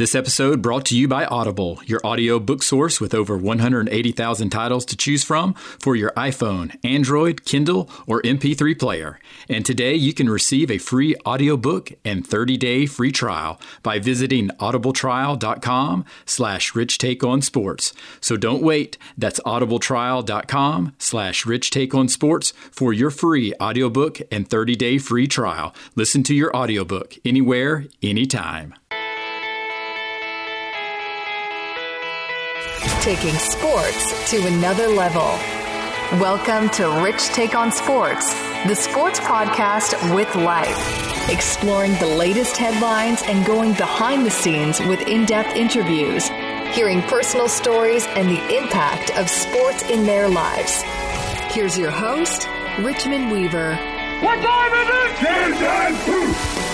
This episode brought to you by Audible, your audio book source with over 180,000 titles to choose from for your iPhone, Android, Kindle, or MP3 player. And today you can receive a free audiobook and 30-day free trial by visiting audibletrial.com/richtakeonsports. So don't wait. That's audibletrial.com/richtakeonsports for your free audiobook and 30-day free trial. Listen to your audiobook anywhere, anytime. Taking sports to another level. Welcome to Rich Take on Sports, the sports podcast with life. Exploring the latest headlines and going behind the scenes with in-depth interviews, hearing personal stories and the impact of sports in their lives. Here's your host, Richmond Weaver. What time is it? 10-2.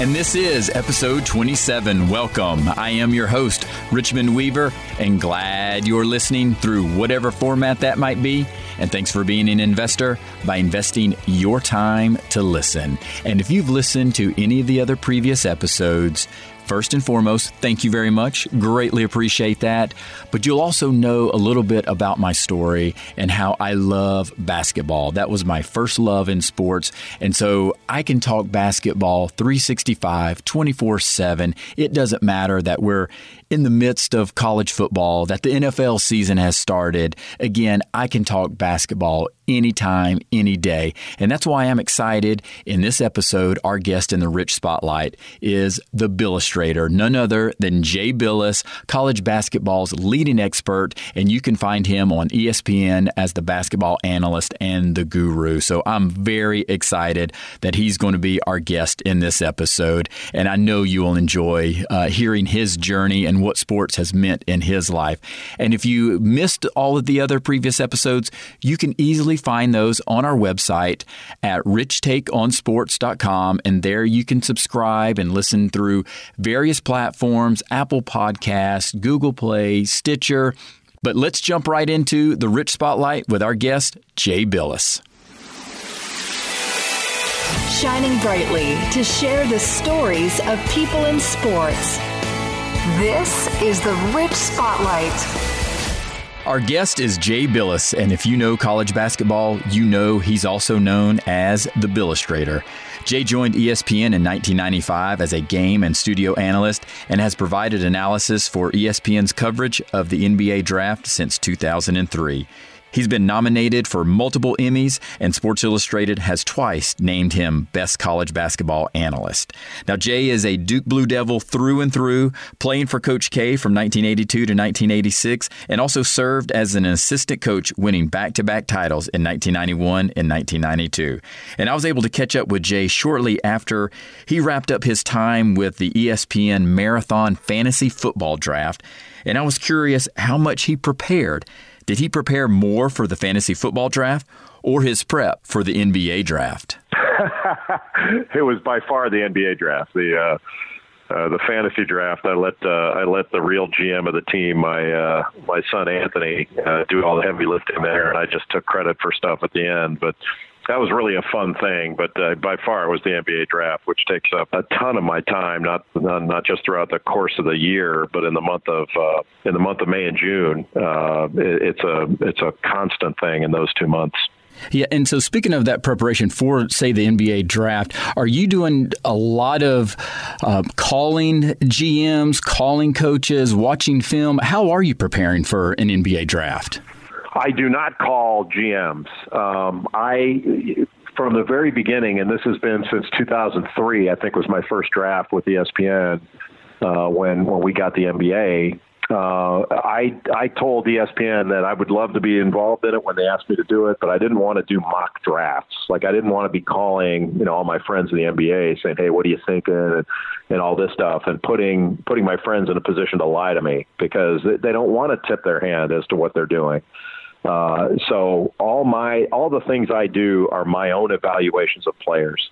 And this is episode 27. Welcome. I am your host, Richmond Weaver, and glad you're listening through whatever format that might be. And thanks for being an investor by investing your time to listen. And if you've listened to any of the other previous episodes, first and foremost, thank you very much. Greatly appreciate that. But you'll also know a little bit about my story and how I love basketball. That was my first love in sports. And so I can talk basketball 365, 24/7. It doesn't matter that we're in the midst of college football, that the NFL season has started. Again, I can talk basketball anytime, any day. And that's why I'm excited. In this episode, our guest in the Rich Spotlight is the Billustrator, none other than Jay Bilas, college basketball's leading expert. And you can find him on ESPN as the basketball analyst and the guru. So I'm very excited that he's going to be our guest in this episode. And I know you will enjoy hearing his journey and what sports has meant in his life. And if you missed all of the other previous episodes, you can easily find those on our website at richtakeonsports.com, and there you can subscribe and listen through various platforms: Apple Podcasts, Google Play, Stitcher. But let's jump right into the Rich Spotlight with our guest, Jay Bilas. Shining brightly to share the stories of people in sports. This is the Rich Spotlight. Our guest is Jay Bilas, and if you know college basketball, you know he's also known as the Billustrator. Jay joined ESPN in 1995 as a game and studio analyst and has provided analysis for ESPN's coverage of the NBA draft since 2003. He's been nominated for multiple Emmys, and Sports Illustrated has twice named him Best College Basketball Analyst. Now, Jay is a Duke Blue Devil through and through, playing for Coach K from 1982 to 1986, and also served as an assistant coach, winning back-to-back titles in 1991 and 1992. And I was able to catch up with Jay shortly after he wrapped up his time with the ESPN Marathon Fantasy Football Draft, and I was curious how much he prepared. Did he prepare more for the fantasy football draft or his prep for the NBA draft? It was by far the NBA draft. The fantasy draft, I let the real GM of the team, my son Anthony, do all the heavy lifting there, and I just took credit for stuff at the end. But that was really a fun thing, but by far it was the NBA draft, which takes up a ton of my time, not just throughout the course of the year, but in the month of May and June. It's a constant thing in those 2 months. Yeah, and so speaking of that preparation for, say, the NBA draft, are you doing a lot of calling GMs, calling coaches, watching film? How are you preparing for an NBA draft? I do not call GMs. From the very beginning, and this has been since 2003, I think was my first draft with ESPN when we got the NBA. I told ESPN that I would love to be involved in it when they asked me to do it, but I didn't want to do mock drafts. Like, I didn't want to be calling, all my friends in the NBA saying, "Hey, what are you thinking?" and all this stuff, and putting my friends in a position to lie to me, because they don't want to tip their hand as to what they're doing. So all the things I do are my own evaluations of players.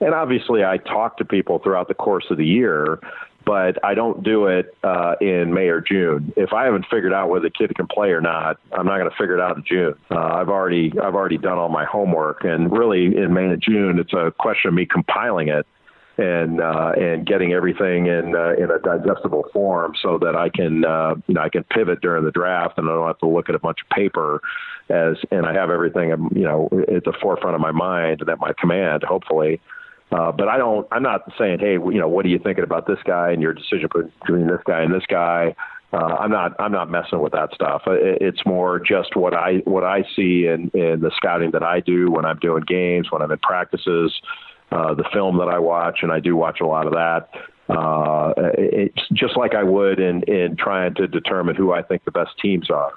And obviously I talk to people throughout the course of the year, but I don't do it in May or June. If I haven't figured out whether the kid can play or not, I'm not going to figure it out in June. I've already done all my homework, and really in May and June, it's a question of me compiling it and getting everything in a digestible form so that I can, I can pivot during the draft and I don't have to look at a bunch of paper and I have everything, at the forefront of my mind and at my command, hopefully. But I'm not saying, hey, what are you thinking about this guy and your decision between this guy and this guy? I'm not messing with that stuff. It's more just what I see in the scouting that I do when I'm doing games, when I'm in practices, the film that I watch, and I do watch a lot of that. It's just like I would in trying to determine who I think the best teams are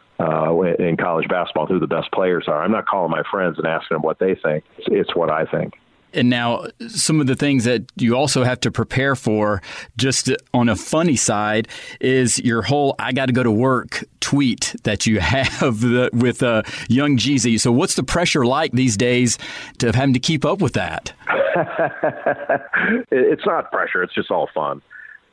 in college basketball, who the best players are. I'm not calling my friends and asking them what they think. It's what I think. And now some of the things that you also have to prepare for, just on a funny side, is your whole I got to go to work tweet that you have with Young Jeezy. So what's the pressure like these days to having to keep up with that? It's not pressure. It's just all fun.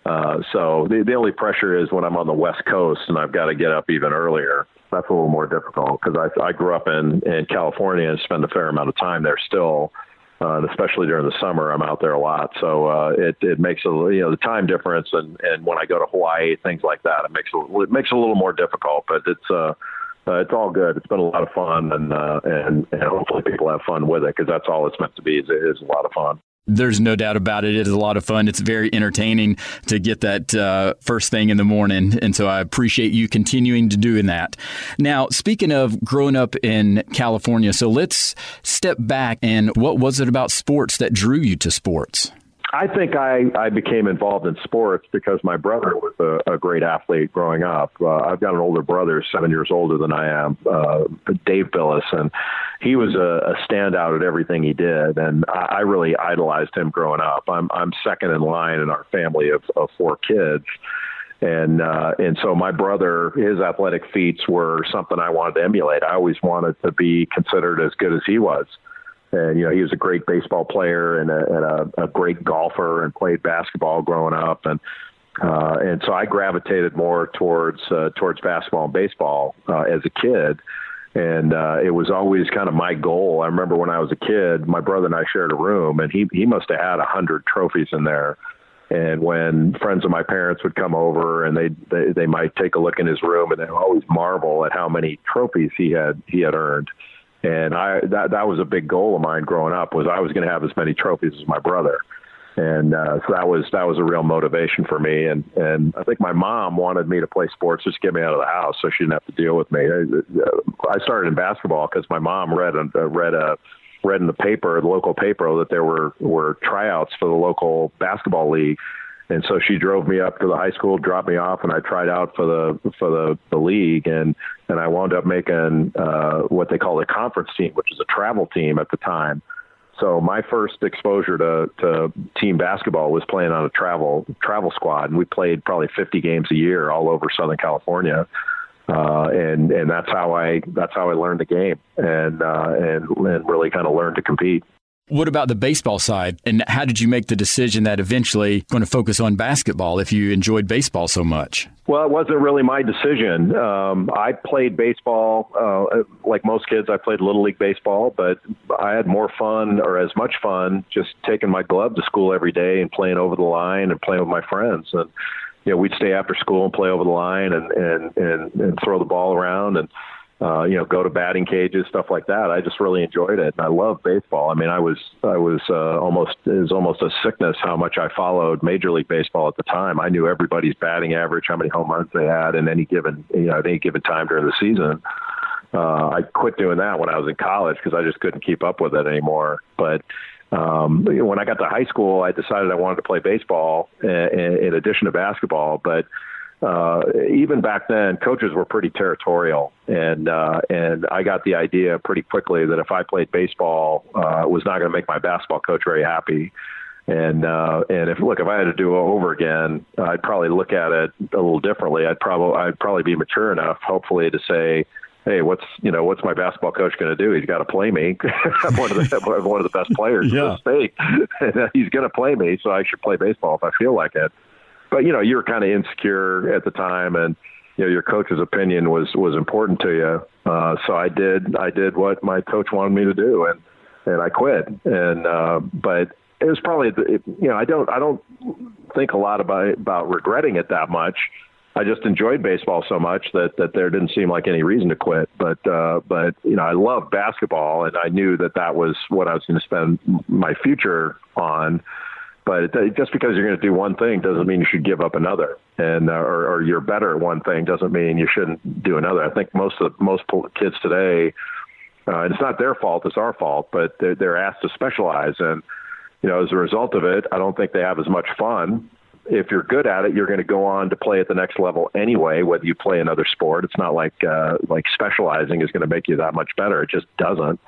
So the only pressure is when I'm on the West Coast and I've got to get up even earlier. That's a little more difficult because I grew up in California and spend a fair amount of time there still. And especially during the summer, I'm out there a lot. So it makes the time difference. And when I go to Hawaii, things like that, it makes it a little more difficult. But it's all good. It's been a lot of fun. And hopefully people have fun with it because that's all it's meant to be is a lot of fun. There's no doubt about it. It is a lot of fun. It's very entertaining to get that first thing in the morning. And so I appreciate you continuing to doing that. Now, speaking of growing up in California, so let's step back. And what was it about sports that drew you to sports? I think I became involved in sports because my brother was a great athlete growing up. I've got an older brother, 7 years older than I am, Dave Bilas, and he was a standout at everything he did. And I really idolized him growing up. I'm second in line in our family of four kids. And so my brother, his athletic feats were something I wanted to emulate. I always wanted to be considered as good as he was. And, he was a great baseball player and a great golfer and played basketball growing up. And so I gravitated more towards basketball and baseball as a kid. And it was always kind of my goal. I remember when I was a kid, my brother and I shared a room, and he must have had 100 trophies in there. And when friends of my parents would come over and they might take a look in his room, and they would always marvel at how many trophies he had earned. And that was a big goal of mine growing up, was I was going to have as many trophies as my brother. So that was a real motivation for me. And I think my mom wanted me to play sports, just get me out of the house so she didn't have to deal with me. I started in basketball because my mom read in the local paper that there were tryouts for the local basketball league. And so she drove me up to the high school, dropped me off, and I tried out for the league. And I wound up making what they call a conference team, which is a travel team at the time. So my first exposure to team basketball was playing on a travel squad. And we played probably 50 games a year all over Southern California. And that's how I learned the game and really kind of learned to compete. What about the baseball side? And how did you make the decision that eventually going to focus on basketball if you enjoyed baseball so much? Well, it wasn't really my decision. I played baseball. Like most kids, I played Little League baseball, but I had more fun or as much fun just taking my glove to school every day and playing over the line and playing with my friends. And, we'd stay after school and play over the line and throw the ball around and, go to batting cages, stuff like that. I just really enjoyed it. And I love baseball. I mean, it was almost a sickness how much I followed Major League Baseball at the time. I knew everybody's batting average, how many home runs they had in any given time during the season. I quit doing that when I was in college because I just couldn't keep up with it anymore. But when I got to high school, I decided I wanted to play baseball in addition to basketball, but even back then, coaches were pretty territorial, and I got the idea pretty quickly that if I played baseball, it was not going to make my basketball coach very happy. And if I had to do it over again, I'd probably look at it a little differently. I'd probably be mature enough, hopefully, to say, hey, what's my basketball coach going to do? He's got to play me. I'm one of the best players in the state. He's going to play me, so I should play baseball if I feel like it. But, you were kind of insecure at the time and, your coach's opinion was important to you. So I did what my coach wanted me to do and I quit. And, but it was probably, you know, I don't think a lot about regretting it that much. I just enjoyed baseball so much that there didn't seem like any reason to quit. But you know, I loved basketball, and I knew that was what I was going to spend my future on. But just because you're going to do one thing doesn't mean you should give up another, and or you're better at one thing doesn't mean you shouldn't do another. I think most kids today, and it's not their fault; it's our fault. But they're asked to specialize, and you know, as a result of it, I don't think they have as much fun. If you're good at it, you're going to go on to play at the next level anyway, whether you play another sport. It's not like specializing is going to make you that much better. It just doesn't.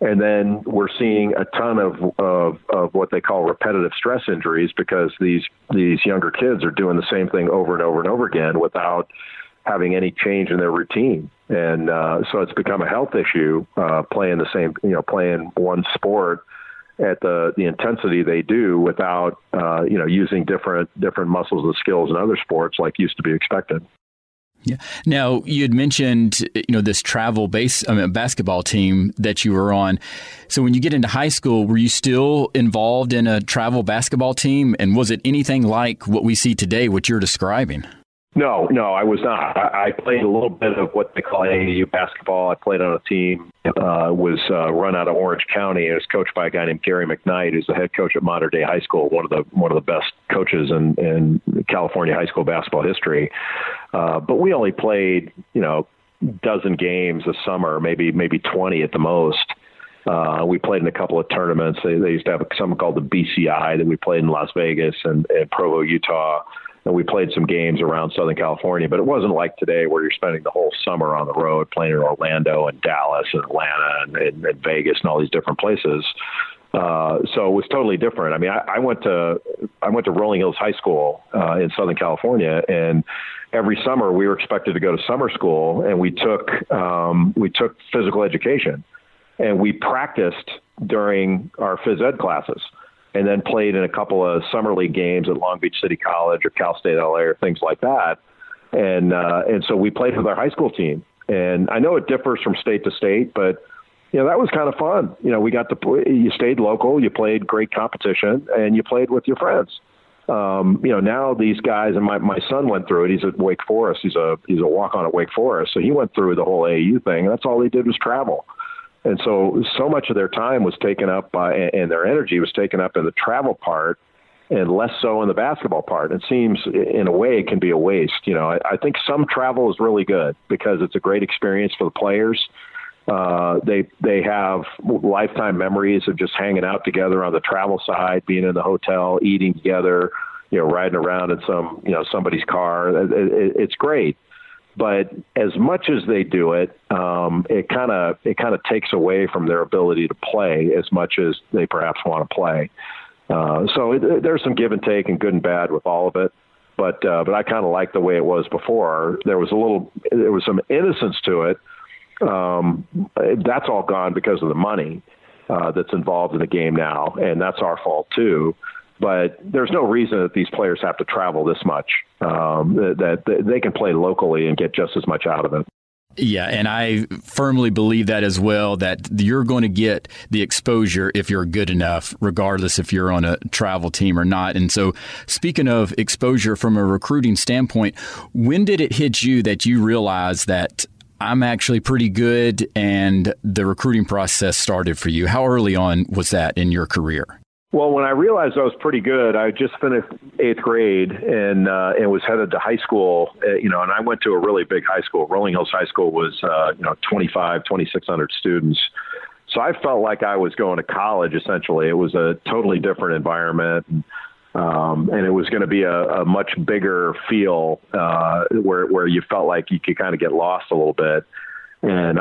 And then we're seeing a ton of what they call repetitive stress injuries, because these younger kids are doing the same thing over and over and over again without having any change in their routine. And so it's become a health issue, playing one sport at the intensity they do without, using different muscles and skills in other sports like used to be expected. Yeah. Now, you had mentioned, this travel basketball team that you were on. So when you get into high school, were you still involved in a travel basketball team? And was it anything like what we see today, what you're describing? No, I was not. I played a little bit of what they call AAU basketball. I played on a team was run out of Orange County. It was coached by a guy named Gary McKnight, who's the head coach at Mater Dei High School, one of the best coaches in California high school basketball history. But we only played, dozen games a summer, maybe 20 at the most. We played in a couple of tournaments. They used to have something called the BCI that we played in Las Vegas and Provo, Utah. And we played some games around Southern California, but it wasn't like today where you're spending the whole summer on the road playing in Orlando and Dallas and Atlanta and Vegas and all these different places. So it was totally different. I mean, I went to Rolling Hills High School in Southern California, and every summer we were expected to go to summer school, and we took physical education, and we practiced during our phys ed classes. And then played in a couple of summer league games at Long Beach City College or Cal State LA or things like that. And so we played with our high school team. And I know it differs from state to state, but, that was kind of fun. We got to play, you stayed local, you played great competition, and you played with your friends. Now these guys, and my son went through it. He's at Wake Forest. He's a walk-on at Wake Forest. So he went through the whole AAU thing. And that's all he did was travel. And so much of their time was taken up by, and their energy was taken up in the travel part and less so in the basketball part. It seems in a way it can be a waste. I think some travel is really good because it's a great experience for the players. They have lifetime memories of just hanging out together on the travel side, being in the hotel, eating together, riding around in some, somebody's car. It's great. But as much as they do it, it kind of takes away from their ability to play as much as they perhaps want to play. So there's some give and take and good and bad with all of it. But I kind of like the way it was before. There was some innocence to it. That's all gone because of the money that's involved in the game now, and that's our fault too. But there's no reason that these players have to travel this much, that they can play locally and get just as much out of it. Yeah, and I firmly believe that as well, that you're going to get the exposure if you're good enough, regardless if you're on a travel team or not. And so speaking of exposure from a recruiting standpoint, when did it hit you that you realized that I'm actually pretty good and the recruiting process started for you? How early on was that in your career? Well, when I realized I was pretty good, I just finished eighth grade and was headed to high school, and I went to a really big high school. Rolling Hills High School was, 2,600 students. So I felt like I was going to college, essentially. It was a totally different environment, and it was going to be a much bigger feel where you felt like you could kind of get lost a little bit. And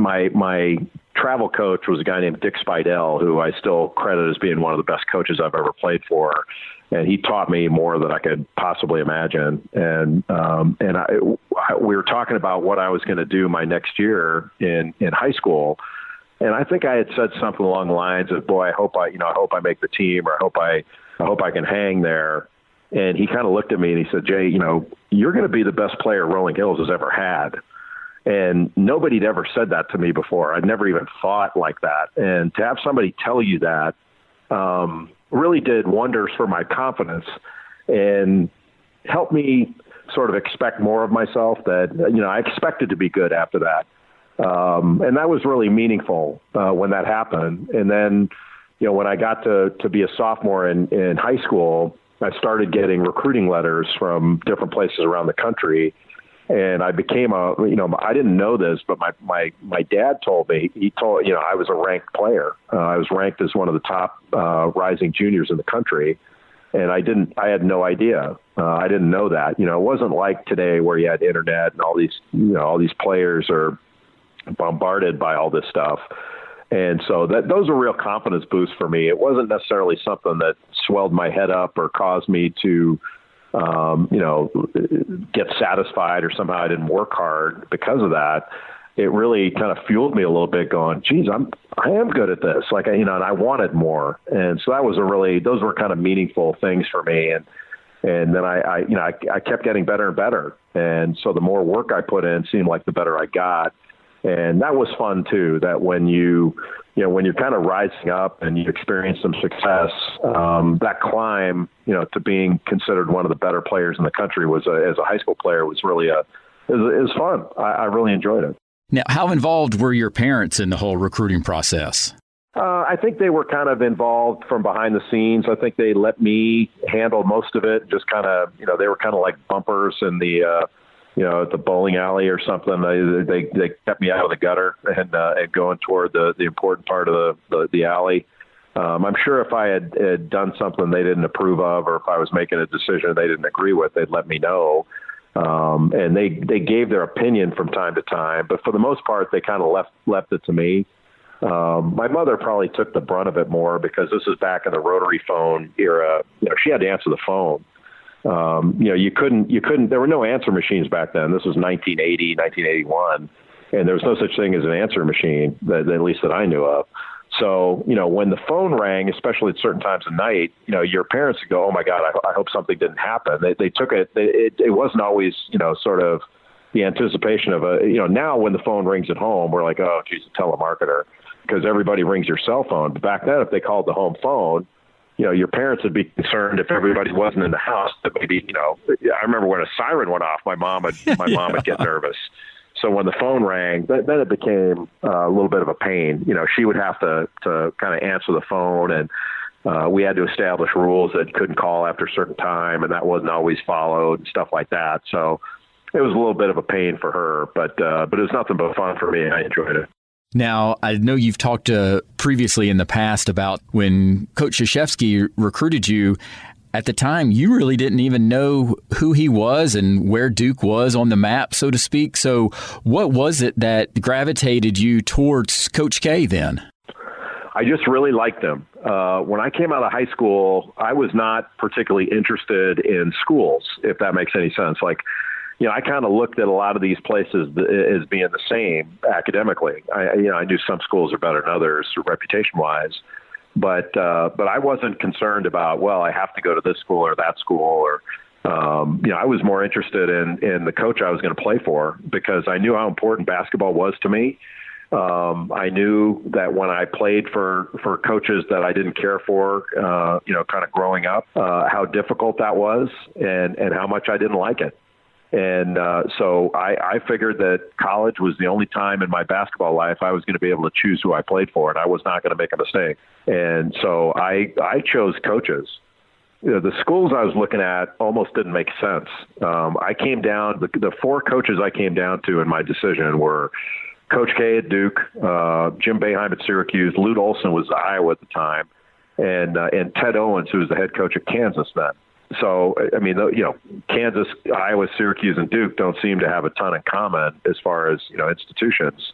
my travel coach was a guy named Dick Spidell, who I still credit as being one of the best coaches I've ever played for. And he taught me more than I could possibly imagine. And we were talking about what I was going to do my next year in high school. And I think I had said something along the lines of, boy, I hope I make the team, or I hope I can hang there. And he kind of looked at me and he said, Jay, you're going to be the best player Rolling Hills has ever had. And nobody'd ever said that to me before. I'd never even thought like that. And to have somebody tell you that, really did wonders for my confidence and helped me sort of expect more of myself, that, you know, I expected to be good after that. And that was really meaningful when that happened. And then, you know, when I got to be a sophomore in high school, I started getting recruiting letters from different places around the country. And I became a, you know, I didn't know this, but my dad told me, you know, I was a ranked player. I was ranked as one of the top rising juniors in the country. And I had no idea. I didn't know that. You know, it wasn't like today where you had internet and all these, you know, all these players are bombarded by all this stuff. And so those are real confidence boosts for me. It wasn't necessarily something that swelled my head up or caused me to, you know, get satisfied or somehow I didn't work hard because of that. It really kind of fueled me a little bit going, geez, I am good at this. Like, you know, and I wanted more. And so that was those were kind of meaningful things for me. And then I kept getting better and better. And so the more work I put in seemed like the better I got. And that was fun too, that when when you're kind of rising up and you experience some success, that climb, you know, to being considered one of the better players in the country as a high school player was really it was fun. I really enjoyed it. Now, how involved were your parents in the whole recruiting process? I think they were kind of involved from behind the scenes. I think they let me handle most of it, just kind of, you know, they were kind of like bumpers in the, you know, at the bowling alley or something. They kept me out of the gutter and going toward the important part of the alley. I'm sure if I had done something they didn't approve of, or if I was making a decision they didn't agree with, they'd let me know. And they gave their opinion from time to time, but for the most part, they kind of left it to me. My mother probably took the brunt of it more because this is back in the rotary phone era. You know, she had to answer the phone. You know, you couldn't, there were no answer machines back then. This was 1980, 1981. And there was no such thing as an answer machine, at least that I knew of. So, you know, when the phone rang, especially at certain times of night, you know, your parents would go, oh my God, I hope something didn't happen. They took it. It wasn't always, you know, sort of the anticipation of you know, now when the phone rings at home, we're like, oh geez, a telemarketer, because everybody rings your cell phone. But back then, if they called the home phone, you know, your parents would be concerned if everybody wasn't in the house, that maybe, you know, I remember when a siren went off, my mom would get nervous. So when the phone rang, then it became a little bit of a pain. You know, she would have to kind of answer the phone, and we had to establish rules that couldn't call after a certain time, and that wasn't always followed and stuff like that. So it was a little bit of a pain for her, but it was nothing but fun for me, and I enjoyed it. Now, I know you've talked previously in the past about when Coach Krzyzewski recruited you. At the time, you really didn't even know who he was and where Duke was on the map, so to speak. So what was it that gravitated you towards Coach K then? I just really liked him. When I came out of high school, I was not particularly interested in schools, if that makes any sense. Like, you know, I kind of looked at a lot of these places as being the same academically. I knew some schools are better than others reputation-wise, but I wasn't concerned about, well, I have to go to this school or that school, or you know, I was more interested in the coach I was going to play for, because I knew how important basketball was to me. I knew that when I played for coaches that I didn't care for, you know, kind of growing up, how difficult that was and how much I didn't like it. And so I figured that college was the only time in my basketball life I was going to be able to choose who I played for, and I was not going to make a mistake. And so I chose coaches. You know, the schools I was looking at almost didn't make sense. I came down, the four coaches I came down to in my decision were Coach K at Duke, Jim Boeheim at Syracuse, Lute Olson was at Iowa at the time, and Ted Owens, who was the head coach at Kansas then. So, I mean, you know, Kansas, Iowa, Syracuse, and Duke don't seem to have a ton in common as far as, you know, institutions,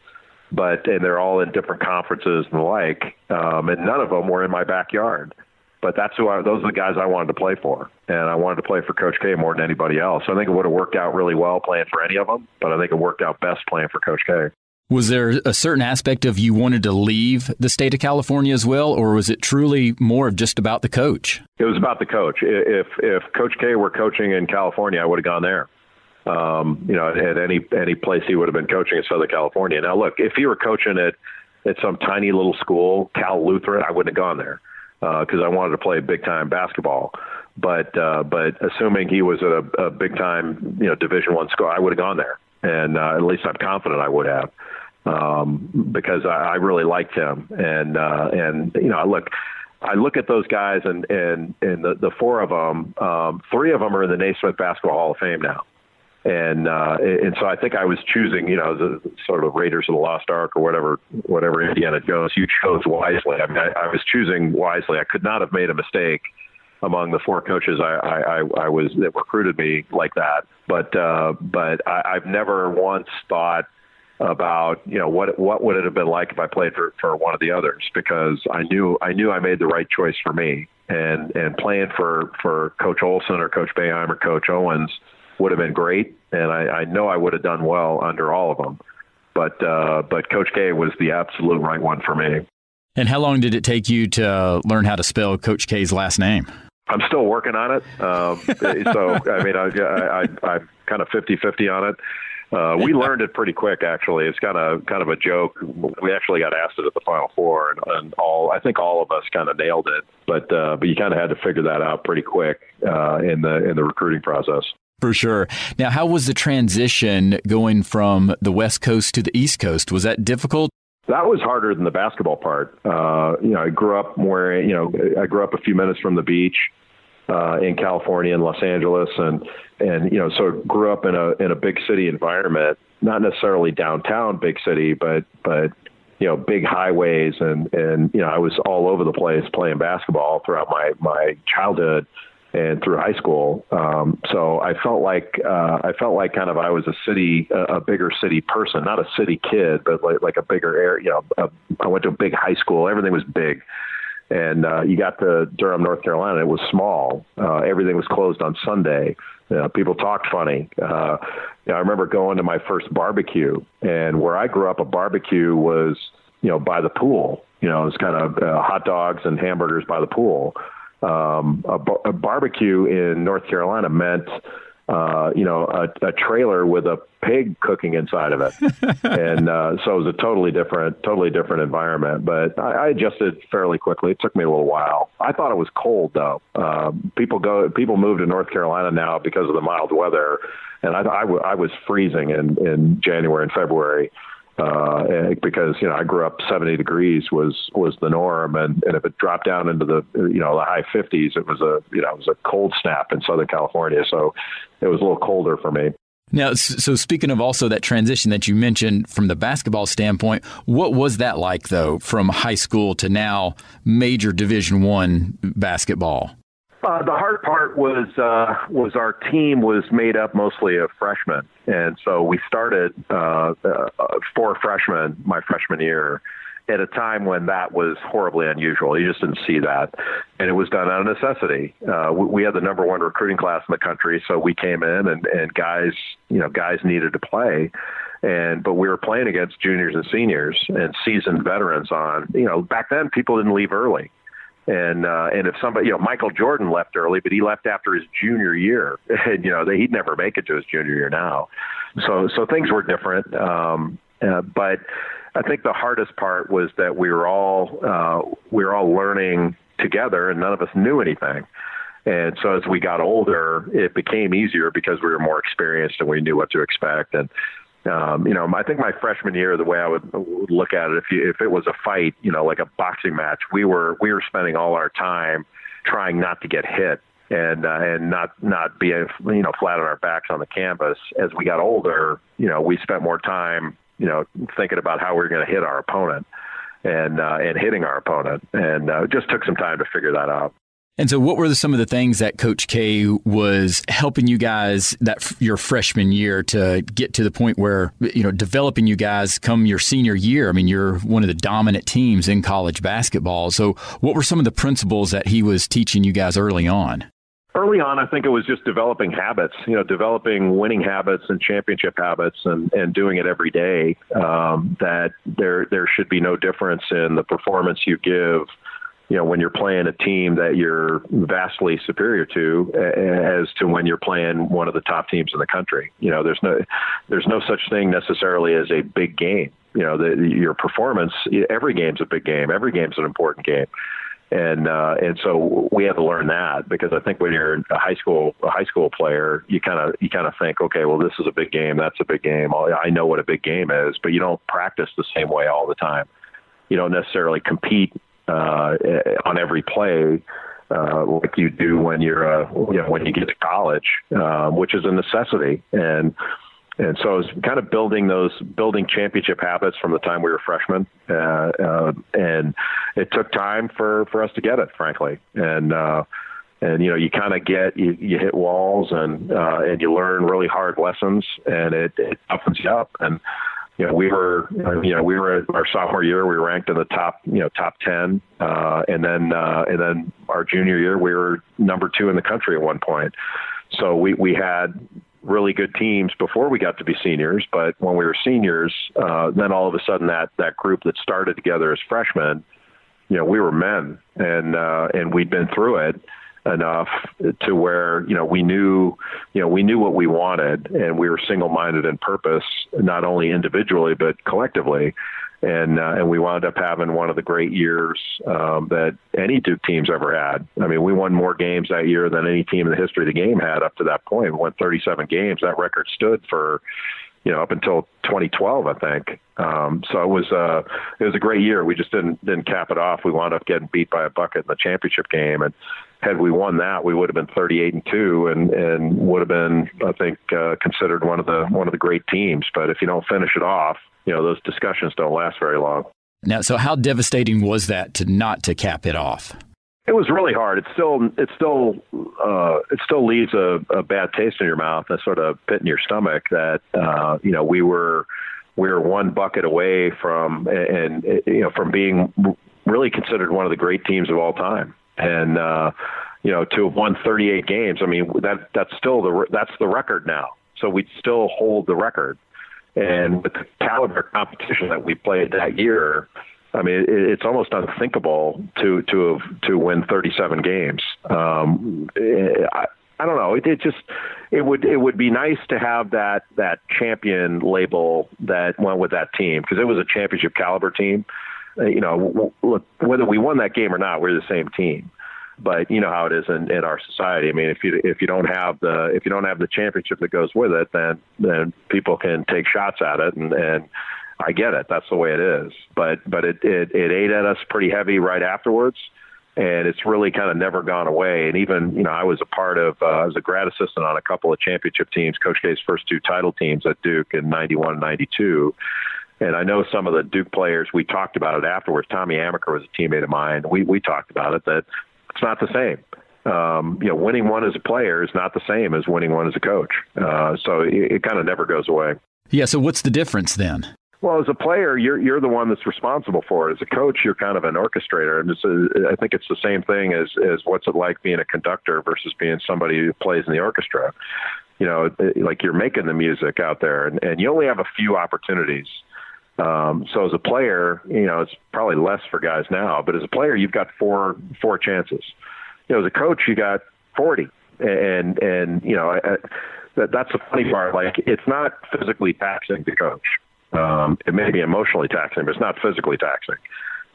and they're all in different conferences and the like, and none of them were in my backyard. But those are the guys I wanted to play for, and I wanted to play for Coach K more than anybody else. I think it would have worked out really well playing for any of them, but I think it worked out best playing for Coach K. Was there a certain aspect of you wanted to leave the state of California as well, or was it truly more of just about the coach? It was about the coach. If Coach K were coaching in California, I would have gone there. You know, at any place he would have been coaching in Southern California. Now, look, if he were coaching at some tiny little school, Cal Lutheran, I wouldn't have gone there. because I wanted to play big time basketball. But assuming he was at a big time, Division I school, I would have gone there. And at least I'm confident I would have, because I really liked him. And I look at those guys, and the four of them, three of them are in the Naismith Basketball Hall of Fame now. And so I think I was choosing, the sort of Raiders of the Lost Ark or whatever Indiana Jones, you chose wisely. I mean, I was choosing wisely. I could not have made a mistake among the four coaches I was that recruited me like that. But I've never once thought about, what would it have been like if I played for one of the others, because I knew I made the right choice for me, and playing for Coach Olson or Coach Boeheim or Coach Owens would have been great, and I know I would have done well under all of them. But Coach K was the absolute right one for me. And how long did it take you to learn how to spell Coach K's last name? I'm still working on it. I'm kind of 50-50 on it. We learned it pretty quick, actually. It's kind of a joke. We actually got asked it at the Final Four, and I think all of us kind of nailed it. But you kind of had to figure that out pretty quick in the recruiting process. For sure. Now, how was the transition going from the West Coast to the East Coast? Was that difficult? That was harder than the basketball part. I grew up a few minutes from the beach in California, in Los Angeles, and so grew up in a big city environment, not necessarily downtown big city, but big highways. And I was all over the place playing basketball throughout my childhood and through high school. So I felt like kind of, I was a bigger city person, not a city kid, but like a bigger area. I went to a big high school. Everything was big. And you got to Durham, North Carolina. It was small. Everything was closed on Sunday. People talked funny. I remember going to my first barbecue, and where I grew up, a barbecue was, by the pool, it was kind of hot dogs and hamburgers by the pool. A barbecue in North Carolina meant, a trailer with a pig cooking inside of it. So it was a totally different environment, but I adjusted fairly quickly. It took me a little while. I thought it was cold though. People move to North Carolina now because of the mild weather. And I was freezing in January and February, because I grew up 70 degrees was the norm, and if it dropped down into the the high 50s, it was a cold snap in Southern California, so it was a little colder for me. Now, so speaking of also that transition that you mentioned from the basketball standpoint, what was that like though, from high school to now major Division I basketball? The hard part was our team was made up mostly of freshmen. And so we started four freshmen my freshman year at a time when that was horribly unusual. You just didn't see that. And it was done out of necessity. We had the number one recruiting class in the country. So we came in and guys needed to play. But we were playing against juniors and seniors and seasoned veterans on, back then people didn't leave early. And if somebody, Michael Jordan left early, but he left after his junior year, and he'd never make it to his junior year now. So things were different. But I think the hardest part was that we were all learning together, and none of us knew anything. And so as we got older, it became easier because we were more experienced and we knew what to expect. And I think my freshman year, the way I would look at it, if it was a fight, like a boxing match, we were spending all our time trying not to get hit and not be, flat on our backs on the canvas. As we got older, we spent more time, thinking about how we were going to hit our opponent and hitting our opponent. And it just took some time to figure that out. And so what were some of the things that Coach K was helping you guys your freshman year to get to the point where, developing you guys come your senior year? I mean, you're one of the dominant teams in college basketball. So what were some of the principles that he was teaching you guys early on? Early on, I think it was just developing habits, developing winning habits and championship habits and doing it every day, that there should be no difference in the performance you give when you're playing a team that you're vastly superior to as to when you're playing one of the top teams in the country. There's no such thing necessarily as a big game. Your performance, every game's a big game. Every game's an important game. And so we had to learn that, because I think when you're a high school player, you kind of think, okay, well, this is a big game. That's a big game. I know what a big game is, but you don't practice the same way all the time. You don't necessarily compete on every play like you do when when you get to college, which is a necessity. And so I was kind of building championship habits from the time we were freshmen. And it took time for us to get it, frankly. And you kind of you hit walls and you learn really hard lessons, and it toughens you up. And, we were our sophomore year, we ranked in the top 10. And then our junior year, we were number 2 in the country at one point. So we had really good teams before we got to be seniors, but when we were seniors, then all of a sudden that group that started together as freshmen, we were men, and we'd been through it enough to where, we knew what we wanted, and we were single-minded in purpose, not only individually, but collectively. And we wound up having one of the great years that any Duke team's ever had. I mean, we won more games that year than any team in the history of the game had up to that point. We won 37 games. That record stood for, up until 2012, I think. So it was a great year. We just didn't cap it off. We wound up getting beat by a bucket in the championship game. And had we won that, we would have been 38-2 and would have been, I think, considered one of the great teams. But if you don't finish it off, those discussions don't last very long. Now, so how devastating was that not to cap it off? It was really hard. It still leaves a bad taste in your mouth, a sort of pit in your stomach that we were one bucket away from being really considered one of the great teams of all time, and to have won 38 games. I mean, that's the record now. So we'd still hold the record. And with the caliber competition that we played that year, I mean, it's almost unthinkable to win 37 games. I don't know. It would be nice to have that champion label that went with that team, because it was a championship caliber team. Look, whether we won that game or not, we're the same team. But you know how it is in our society. I mean, if you don't have the championship that goes with it, then people can take shots at it, and I get it. That's the way it is. But it ate at us pretty heavy right afterwards, and it's really kind of never gone away. And even I was a part of I was a grad assistant on a couple of championship teams, Coach K's first 2 title teams at Duke in '91 and '92. And I know some of the Duke players. We talked about it afterwards. Tommy Amaker was a teammate of mine. We talked about it that. It's not the same. Winning one as a player is not the same as winning one as a coach. So it kind of never goes away. Yeah. So what's the difference then? Well, as a player, you're the one that's responsible for it. As a coach, you're kind of an orchestrator. And I think it's the same thing as what's it like being a conductor versus being somebody who plays in the orchestra. Like you're making the music out there, and you only have a few opportunities. So as a player, it's probably less for guys now, but as a player, you've got four chances. As a coach, you got 40, and that's the funny part. Like, it's not physically taxing to coach. It may be emotionally taxing, but it's not physically taxing.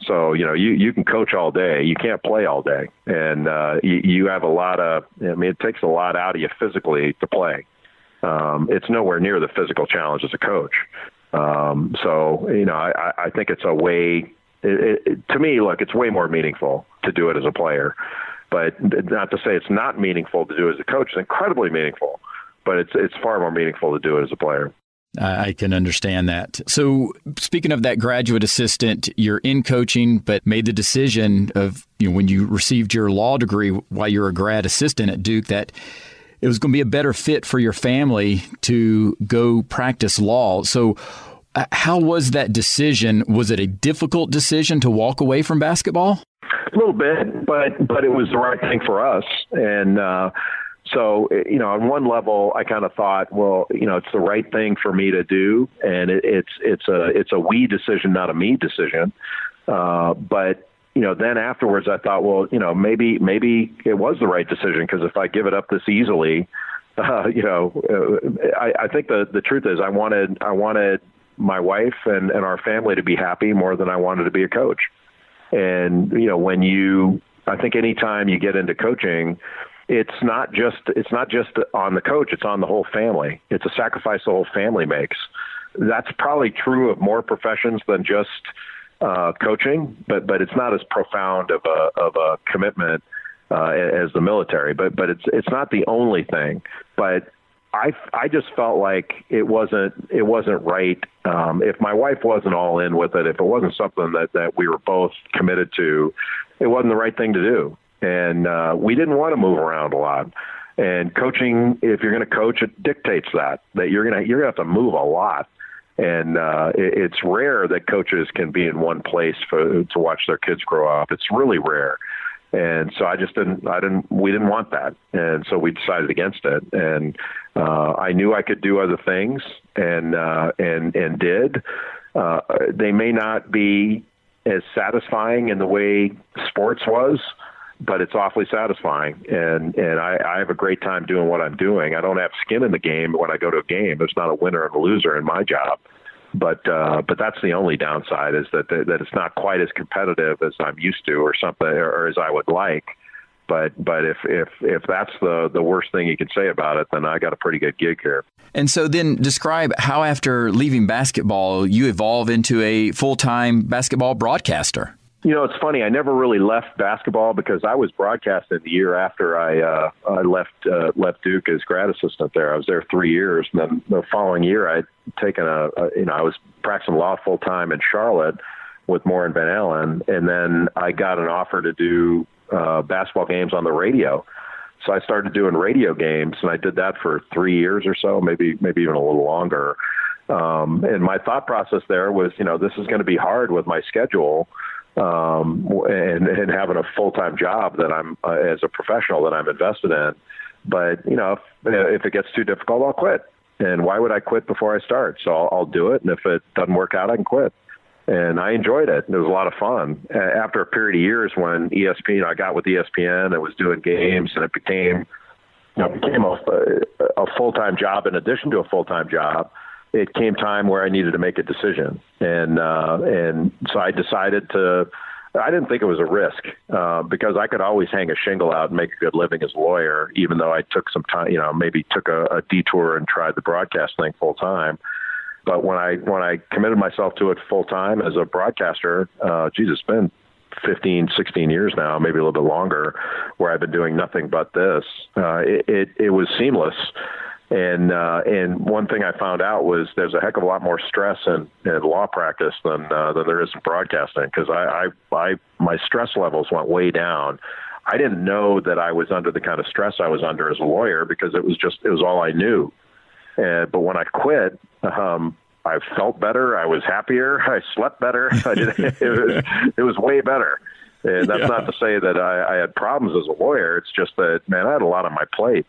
So, you can coach all day. You can't play all day. And, you have it takes a lot out of you physically to play. It's nowhere near the physical challenge as a coach. I think it's a way, to me, look, it's way more meaningful to do it as a player, but not to say it's not meaningful to do it as a coach. It's incredibly meaningful, but it's far more meaningful to do it as a player. I can understand that. So speaking of that graduate assistant, you're in coaching, but made the decision of, when you received your law degree while you're a grad assistant at Duke, that it was going to be a better fit for your family to go practice law. So how was that decision? Was it a difficult decision to walk away from basketball? A little bit, but it was the right thing for us. And so, on one level, I kind of thought, well, it's the right thing for me to do. And it's a we decision, not a me decision. Then afterwards I thought, well, maybe it was the right decision, because if I give it up this easily, I think the truth is I wanted my wife and our family to be happy more than I wanted to be a coach. And, you know, when you, I think anytime you get into coaching, it's not just on the coach, it's on the whole family. It's a sacrifice the whole family makes. That's probably true of more professions than just coaching, but it's not as profound of a commitment as the military, but it's not the only thing. But I just felt like it wasn't right. If my wife wasn't all in with it, if it wasn't something that we were both committed to, it wasn't the right thing to do. And we didn't want to move around a lot. And coaching, if you're going to coach, it dictates that you're gonna have to move a lot. And it's rare that coaches can be in one place to watch their kids grow up. It's really rare. And so we didn't want that. And so we decided against it. And I knew I could do other things and did. They may not be as satisfying in the way sports was, but it's awfully satisfying. And I have a great time doing what I'm doing. I don't have skin in the game when I go to a game. There's not a winner and a loser in my job. But that's the only downside, is that it's not quite as competitive as I'm used to, or something, or as I would like. But if that's the worst thing you can say about it, then I got a pretty good gig here. And so then describe how, after leaving basketball, you evolve into a full-time basketball broadcaster. You know, it's funny. I never really left basketball because I was broadcasting the year after I left Duke as grad assistant there. I was there 3 years, and then the following year I'd taken I was practicing law full time in Charlotte with Moore and Van Allen, and then I got an offer to do basketball games on the radio. So I started doing radio games, and I did that for 3 years or so, maybe even a little longer. And my thought process there was, you know, this is going to be hard with my schedule. And having a full-time job that I'm as a professional that I'm invested in. But, you know, if it gets too difficult, I'll quit. And why would I quit before I start? So I'll do it. And if it doesn't work out, I can quit. And I enjoyed it. It was a lot of fun. After a period of years when I got with ESPN and was doing games, and it became, you know, a full-time job in addition to a full-time job. It came time where I needed to make a decision. And so I decided I didn't think it was a risk because I could always hang a shingle out and make a good living as a lawyer, even though I took some time, you know, maybe took a detour and tried the broadcast thing full time. But when I committed myself to it full time as a broadcaster, it's been 15, 16 years now, maybe a little bit longer, where I've been doing nothing but this. It was seamless. And one thing I found out was there's a heck of a lot more stress in law practice than there is in broadcasting, because my stress levels went way down. I didn't know that I was under the kind of stress I was under as a lawyer, because it was all I knew. But when I quit, I felt better. I was happier. I slept better. It was way better. And that's not to say that I had problems as a lawyer. It's just that, man, I had a lot on my plate.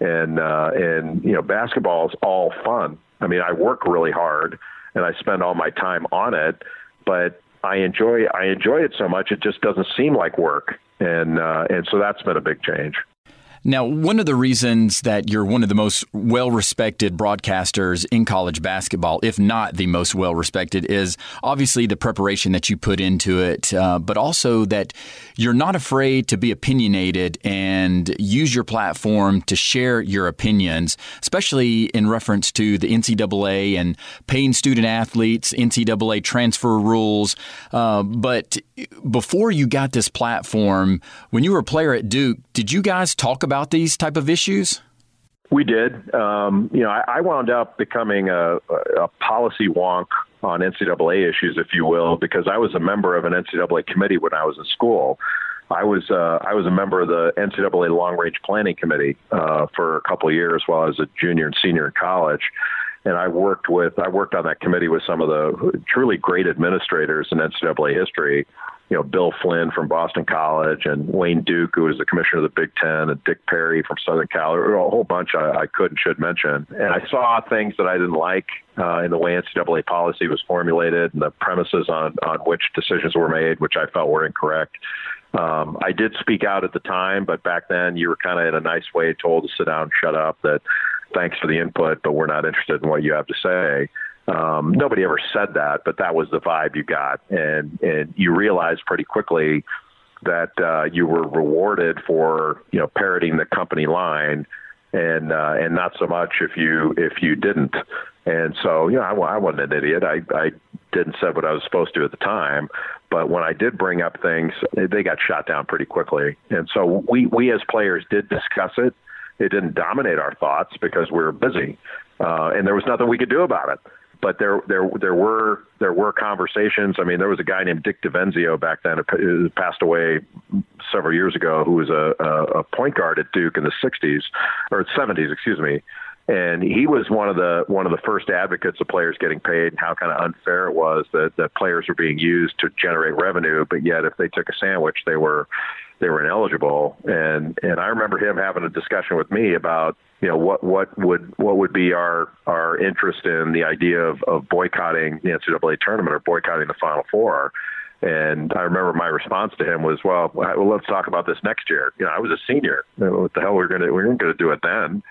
And you know, basketball is all fun. I mean, I work really hard and I spend all my time on it, but I enjoy it so much it just doesn't seem like work. And so that's been a big change. Now, one of the reasons that you're one of the most well-respected broadcasters in college basketball, if not the most well-respected, is obviously the preparation that you put into it, but also that you're not afraid to be opinionated and use your platform to share your opinions, especially in reference to the NCAA and paying student athletes, NCAA transfer rules. But before you got this platform, when you were a player at Duke, did you guys talk about these type of issues? We did. You know, I wound up becoming a policy wonk on NCAA issues, if you will, because I was a member of an NCAA committee when I was in school. I was a member of the NCAA Long Range Planning Committee for a couple of years while I was a junior and senior in college. And I worked on that committee with some of the truly great administrators in NCAA history. You know, Bill Flynn from Boston College and Wayne Duke, who was the commissioner of the Big Ten, and Dick Perry from Southern Cal, a whole bunch I could and should mention. And I saw things that I didn't like in the way NCAA policy was formulated and the premises on which decisions were made, which I felt were incorrect. I did speak out at the time, but back then you were kind of in a nice way told to sit down and shut up, that thanks for the input, but we're not interested in what you have to say. Nobody ever said that, but that was the vibe you got. And you realized pretty quickly that you were rewarded for, you know, parroting the company line, and not so much if you didn't. And so, you know, I wasn't an idiot. I didn't say what I was supposed to at the time, but when I did bring up things, they got shot down pretty quickly. And so we as players did discuss it. It didn't dominate our thoughts because we were busy, and there was nothing we could do about it. But there were conversations. I mean, there was a guy named Dick DiVenzio back then, who passed away several years ago, who was a point guard at Duke in the 60s or 70s, excuse me. And he was one of the first advocates of players getting paid and how kind of unfair it was that players were being used to generate revenue, but yet if they took a sandwich, they were ineligible. And I remember him having a discussion with me about, you know, what would be our interest in the idea of boycotting the NCAA tournament or boycotting the Final Four. And I remember my response to him was, well, let's talk about this next year. You know, I was a senior. What the hell, we're going to do it then.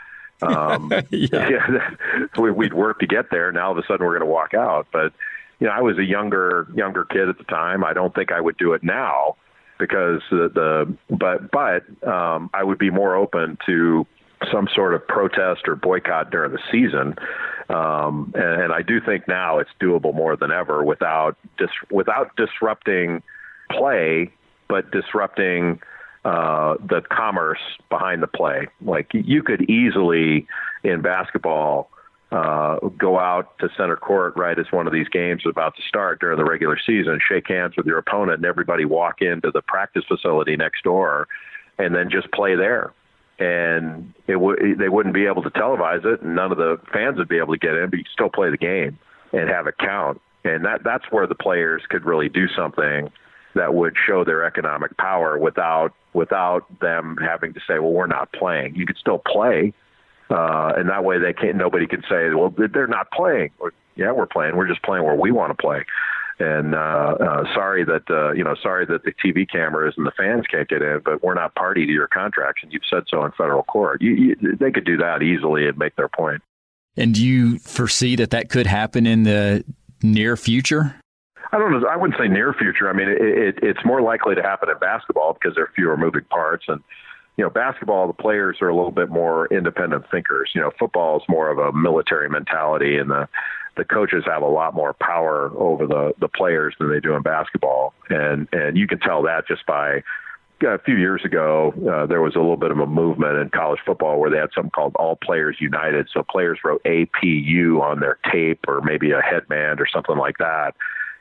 We'd work to get there. Now all of a sudden we're going to walk out. But, you know, I was a younger kid at the time. I don't think I would do it now because but I would be more open to some sort of protest or boycott during the season. And I do think now it's doable more than ever without disrupting play, but disrupting the commerce behind the play. Like you could easily in basketball go out to center court right as one of these games is about to start during the regular season, shake hands with your opponent, and everybody walk into the practice facility next door and then just play there. And they wouldn't be able to televise it, and none of the fans would be able to get in, but you could still play the game and have it count. And that's where the players could really do something that would show their economic power without them having to say, well, we're not playing. You could still play. And that way nobody could say, well, they're not playing. Or, yeah, we're playing. We're just playing where we want to play. And sorry that the TV cameras and the fans can't get in, but we're not party to your contracts. And you've said so in federal court. They could do that easily and make their point. And do you foresee that could happen in the near future? I don't know. I wouldn't say near future. I mean, it's more likely to happen in basketball because there are fewer moving parts. And, you know, basketball, the players are a little bit more independent thinkers. You know, football is more of a military mentality, and the coaches have a lot more power over the players than they do in basketball. And you can tell that just by a few years ago, there was a little bit of a movement in college football where they had something called All Players United. So players wrote APU on their tape or maybe a headband or something like that.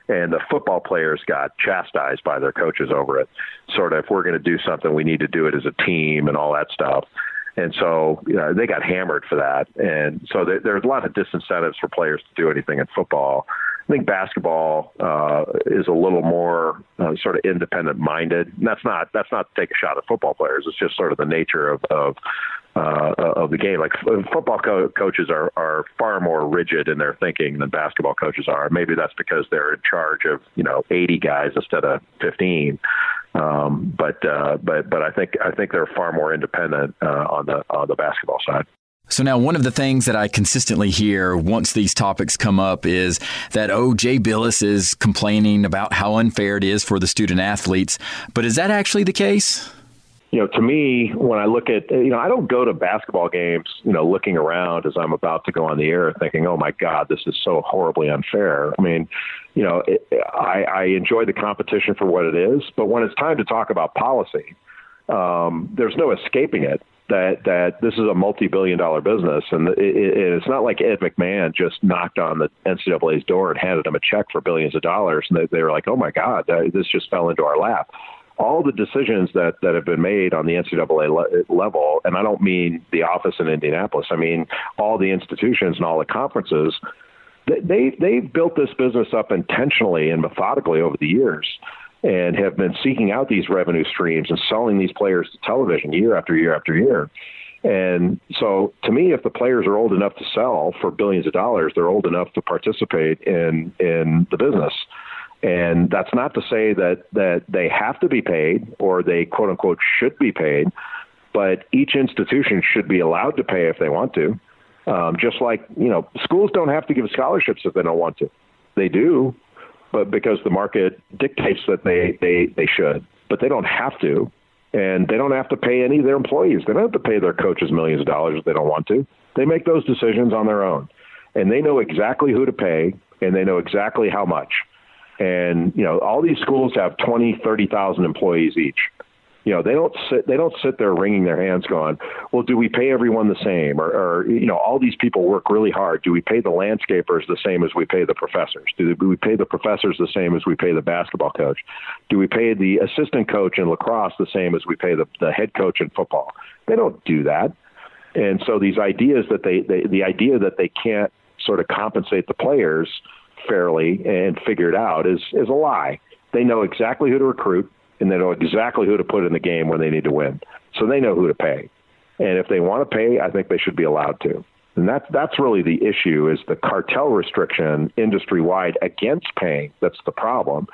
And the football players got chastised by their coaches over it. Sort of, if we're going to do something, we need to do it as a team and all that stuff. And so they got hammered for that. And so there's a lot of disincentives for players to do anything in football. I think basketball is a little more sort of independent-minded. And that's not to take a shot at football players. It's just sort of the nature of the game. Like football coaches are far more rigid in their thinking than basketball coaches are. Maybe that's because they're in charge of, you know, 80 guys instead of 15. But I think they're far more independent on the basketball side. So now one of the things that I consistently hear once these topics come up is that, Jay Bilas is complaining about how unfair it is for the student athletes. But is that actually the case? You know, to me, when I look at, you know, I don't go to basketball games, you know, looking around as I'm about to go on the air thinking, oh, my God, this is so horribly unfair. I mean, you know, I enjoy the competition for what it is. But when it's time to talk about policy, there's no escaping it. That this is a multi-billion-dollar business, and it's not like Ed McMahon just knocked on the NCAA's door and handed them a check for billions of dollars, and they were like, oh, my God, this just fell into our lap. All the decisions that have been made on the NCAA level, and I don't mean the office in Indianapolis, I mean all the institutions and all the conferences, they've built this business up intentionally and methodically over the years, and have been seeking out these revenue streams and selling these players to television year after year after year. And so to me, if the players are old enough to sell for billions of dollars, they're old enough to participate in the business. And that's not to say that they have to be paid or they, quote unquote, should be paid, but each institution should be allowed to pay if they want to. Just like, you know, schools don't have to give scholarships if they don't want to. They do, but because the market dictates that they should, but they don't have to. And they don't have to pay any of their employees. They don't have to pay their coaches millions of dollars if they don't want to. They make those decisions on their own. And they know exactly who to pay, and they know exactly how much. And, you know, all these schools have 20, 30,000 employees each. You know, they don't sit there wringing their hands going, well, do we pay everyone the same? Or you know, all these people work really hard. Do we pay the landscapers the same as we pay the professors? Do we pay the professors the same as we pay the basketball coach? Do we pay the assistant coach in lacrosse the same as we pay the head coach in football? They don't do that. And so these ideas that the idea that they can't sort of compensate the players fairly and figure it out is a lie. They know exactly who to recruit. And they know exactly who to put in the game when they need to win. So they know who to pay. And if they want to pay, I think they should be allowed to. And that's really the issue, is the cartel restriction industry-wide against paying. That's the problem.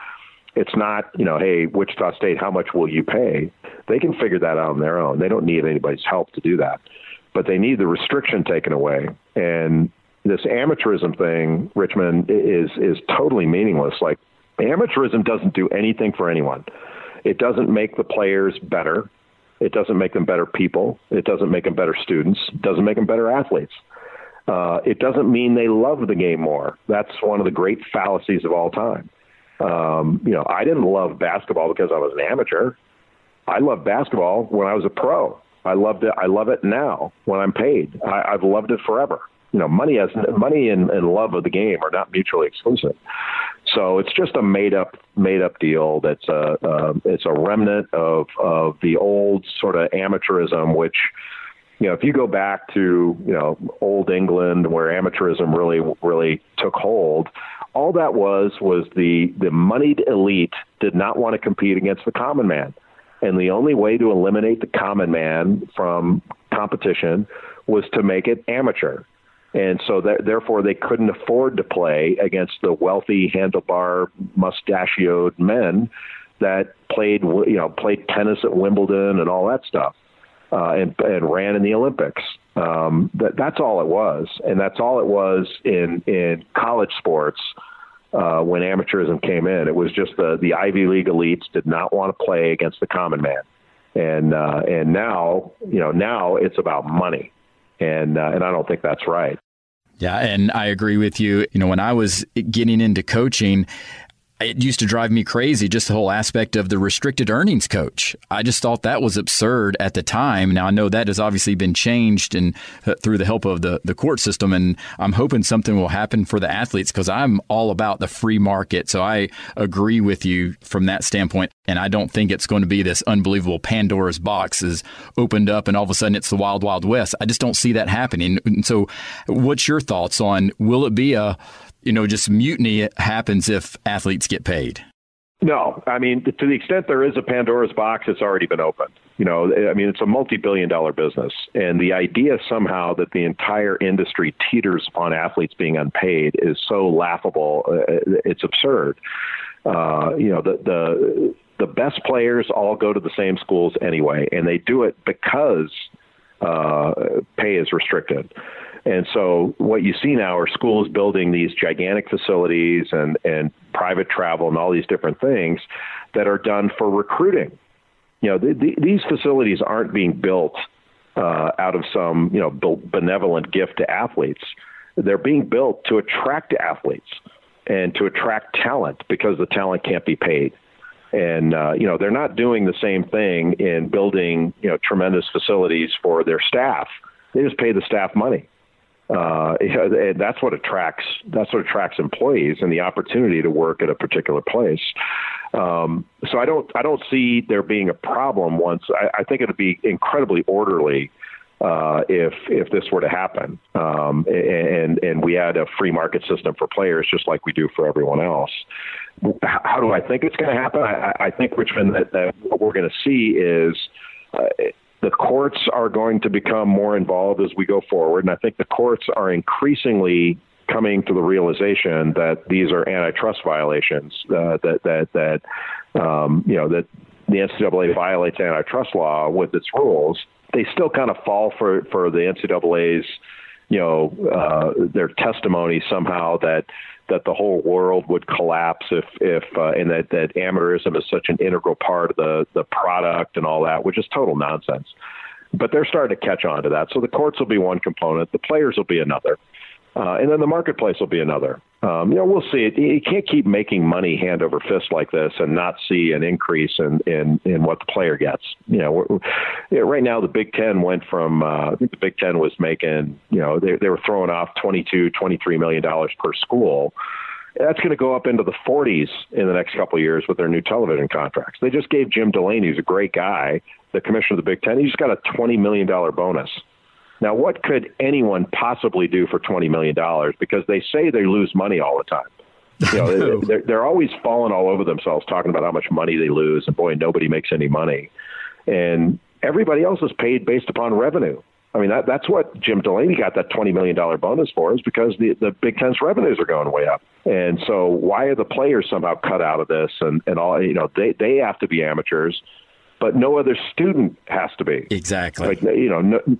It's not, you know, hey, Wichita State, how much will you pay? They can figure that out on their own. They don't need anybody's help to do that. But they need the restriction taken away. And this amateurism thing, Richmond, is totally meaningless. Like, amateurism doesn't do anything for anyone. It doesn't make the players better. It doesn't make them better people. It doesn't make them better students. It doesn't make them better athletes. It doesn't mean they love the game more. That's one of the great fallacies of all time. You know, I didn't love basketball because I was an amateur. I loved basketball when I was a pro. I loved it. I love it now when I'm paid. I've loved it forever. You know, money and love of the game are not mutually exclusive. So it's just a made up deal. That's it's a remnant of the old sort of amateurism, which, you know, if you go back to, you know, old England where amateurism really took hold, all that was the moneyed elite did not want to compete against the common man. And the only way to eliminate the common man from competition was to make it amateur. And so, therefore, they couldn't afford to play against the wealthy, handlebar, mustachioed men that played tennis at Wimbledon and all that stuff, and ran in the Olympics. That's all it was, and that's all it was in college sports when amateurism came in. It was just the Ivy League elites did not want to play against the common man, and now it's about money. And I don't think that's right. Yeah, and I agree with you. You know, when I was getting into coaching, it used to drive me crazy, just the whole aspect of the restricted earnings coach. I just thought that was absurd at the time. Now, I know that has obviously been changed and through the help of the court system, and I'm hoping something will happen for the athletes because I'm all about the free market. So I agree with you from that standpoint, and I don't think it's going to be this unbelievable Pandora's box is opened up and all of a sudden it's the wild, wild west. I just don't see that happening. And so what's your thoughts on, will it be a just mutiny happens if athletes get paid? No, I mean, to the extent there is a Pandora's box, it's already been opened. You know, I mean, it's a multi-billion-dollar business. And the idea somehow that the entire industry teeters upon athletes being unpaid is so laughable. It's absurd. The best players all go to the same schools anyway, and they do it because pay is restricted. And so what you see now are schools building these gigantic facilities and private travel and all these different things that are done for recruiting. You know, these facilities aren't being built out of some, benevolent gift to athletes. They're being built to attract athletes and to attract talent because the talent can't be paid. And, they're not doing the same thing in building, tremendous facilities for their staff. They just pay the staff money. And that's what attracts employees and the opportunity to work at a particular place. So I don't see there being a problem once. I think it would be incredibly orderly if this were to happen, and we had a free market system for players just like we do for everyone else. How do I think it's going to happen? I think, Richmond, that what we're going to see is the courts are going to become more involved as we go forward. And I think the courts are increasingly coming to the realization that these are antitrust violations, that the NCAA violates antitrust law with its rules. They still kind of fall for the NCAA's their testimony somehow that the whole world would collapse and that amateurism is such an integral part of the product and all that, which is total nonsense. But they're starting to catch on to that. So the courts will be one component. The players will be another. And then the marketplace will be another. We'll see. You can't keep making money hand over fist like this and not see an increase in what the player gets. Right now the Big Ten went from I think the Big Ten was making, they were throwing off $22, $23 million per school. That's going to go up into the 40s in the next couple of years with their new television contracts. They just gave Jim Delaney, who's a great guy, the commissioner of the Big Ten, he just got a $20 million bonus. Now, what could anyone possibly do for $20 million? Because they say they lose money all the time. They're always falling all over themselves talking about how much money they lose. And boy, nobody makes any money. And everybody else is paid based upon revenue. I mean, that's what Jim Delaney got that $20 million bonus for, is because the Big Ten's revenues are going way up. And so why are the players somehow cut out of this? And all, they have to be amateurs. But no other student has to be. Exactly.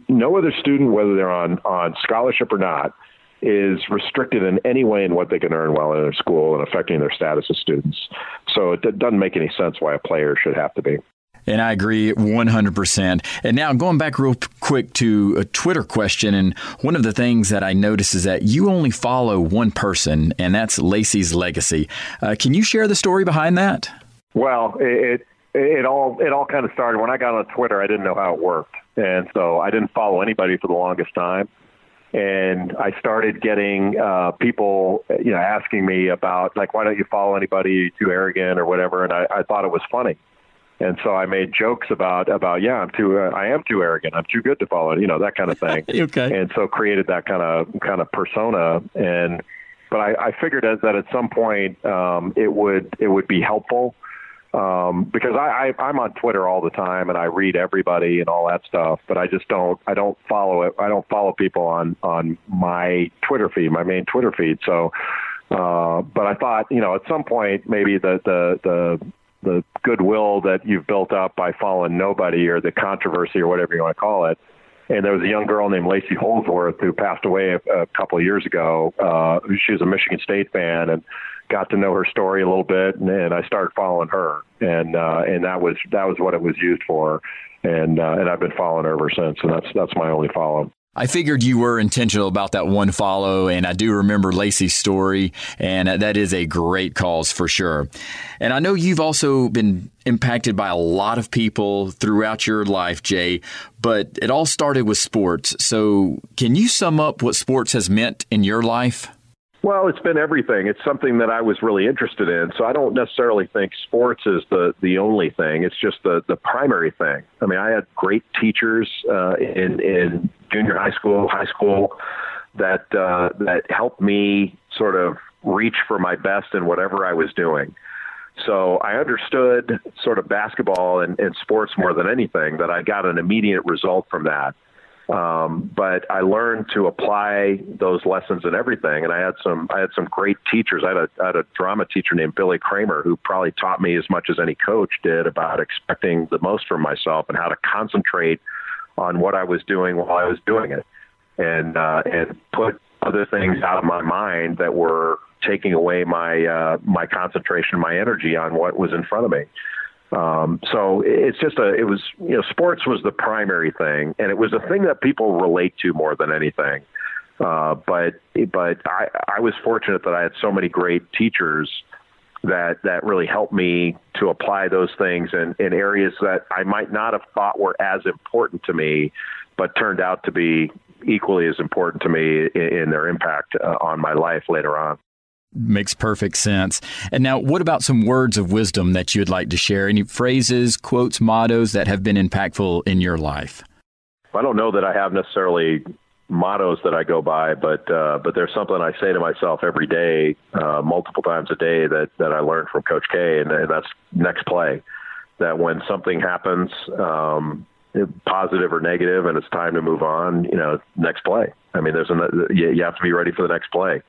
No other student, whether they're on scholarship or not, is restricted in any way in what they can earn while in their school and affecting their status as students. So it doesn't make any sense why a player should have to be. And I agree 100%. And now going back real quick to a Twitter question, and one of the things that I notice is that you only follow one person, and that's Lacey's Legacy. Can you share the story behind that? Well, it all kind of started when I got on Twitter. I didn't know how it worked. And so I didn't follow anybody for the longest time. And I started getting people, asking me about, like, why don't you follow anybody? You're too arrogant or whatever. And I thought it was funny. And so I made jokes about I am too arrogant. I'm too good to follow, that kind of thing. Okay. And so created that kind of persona. But I figured that at some point it would be helpful. Because I'm on Twitter all the time and I read everybody and all that stuff, but I just don't follow it. I don't follow people on my Twitter feed, my main Twitter feed. So, but I thought, at some point maybe the goodwill that you've built up by following nobody, or the controversy or whatever you want to call it. And there was a young girl named Lacey Holdsworth who passed away a couple of years ago. She was a Michigan State fan, and got to know her story a little bit, and I started following her, and that was what it was used for, and I've been following her ever since, and that's my only follow. I figured you were intentional about that one follow, and I do remember Lacey's story, and that is a great cause for sure. And I know you've also been impacted by a lot of people throughout your life, Jay, but it all started with sports. So can you sum up what sports has meant in your life? Well, it's been everything. It's something that I was really interested in. So I don't necessarily think sports is the only thing. It's just the primary thing. I mean, I had great teachers in junior high school, that helped me sort of reach for my best in whatever I was doing. So I understood sort of basketball and sports more than anything, that I got an immediate result from that. But I learned to apply those lessons in everything. And I had some great teachers. I had a drama teacher named Billy Kramer, who probably taught me as much as any coach did about expecting the most from myself and how to concentrate on what I was doing while I was doing it, and put other things out of my mind that were taking away my concentration, my energy on what was in front of me. So it's just sports was the primary thing, and it was the thing that people relate to more than anything. But I was fortunate that I had so many great teachers that really helped me to apply those things in areas that I might not have thought were as important to me, but turned out to be equally as important to me in their impact on my life later on. Makes perfect sense. And now, what about some words of wisdom that you'd like to share? Any phrases, quotes, mottos that have been impactful in your life? I don't know that I have necessarily mottos that I go by, but there's something I say to myself every day, multiple times a day, that I learned from Coach K, and that's next play. That when something happens, positive or negative, and it's time to move on, next play. I mean, you have to be ready for the next play.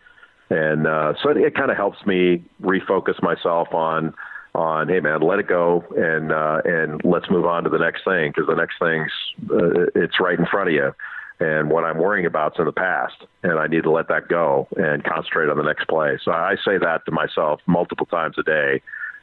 And so it kind of helps me refocus myself on, hey, man, let it go and let's move on to the next thing, because the next thing's it's right in front of you. and what I'm worrying about's in the past, and I need to let that go and concentrate on the next play. So I say that to myself multiple times a day,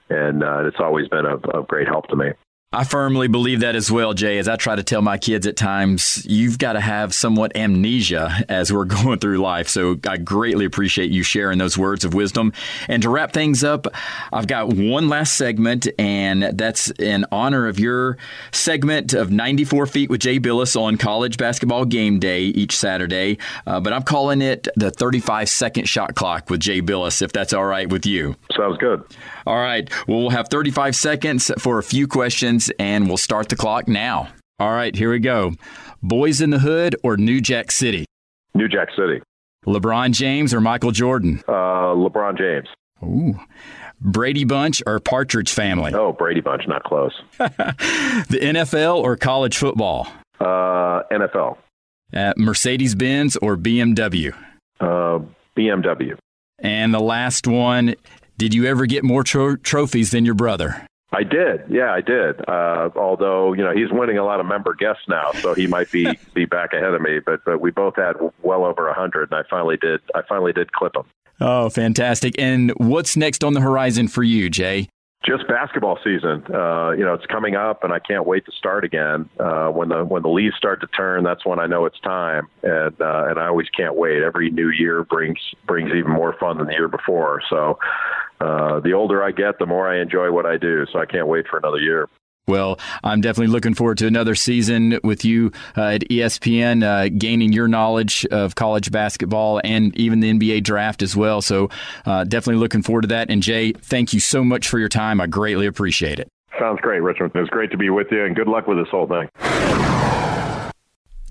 and it's always been of great help to me. I firmly believe that as well, Jay, as I try to tell my kids at times, you've got to have somewhat amnesia as we're going through life. So I greatly appreciate you sharing those words of wisdom. And to wrap things up, I've got one last segment, and that's in honor of your segment of 94 Feet with Jay Bilas on College Basketball Game Day each Saturday. But I'm calling it the 35-second shot clock with Jay Bilas, if that's all right with you. Sounds good. All right. Well, we'll have 35 seconds for a few questions. And we'll start the clock now. All right, here we go. Boys in the Hood or New Jack City? New Jack City. LeBron James or Michael Jordan? LeBron James. Ooh. Brady Bunch or Partridge Family? Oh, Brady Bunch, not close. The NFL or college football? NFL. Mercedes-Benz or BMW? BMW. And the last one, did you ever get more trophies than your brother? I did. Yeah, I did. Although, you know, he's winning a lot of member guests now, so he might be back ahead of me. But we both had well over 100, and I finally did clip him. Oh, fantastic. And what's next on the horizon for you, Jay? Just basketball season. You know, it's coming up, and I can't wait to start again. When the leaves start to turn, that's when I know it's time. And I always can't wait. Every new year brings even more fun than the year before. So the older I get, the more I enjoy what I do. So I can't wait for another year. Well, I'm definitely looking forward to another season with you at ESPN, gaining your knowledge of college basketball and even the NBA draft as well. So definitely looking forward to that. And, Jay, thank you so much for your time. I greatly appreciate it. Sounds great, Richmond. It was great to be with you, and good luck with this whole thing.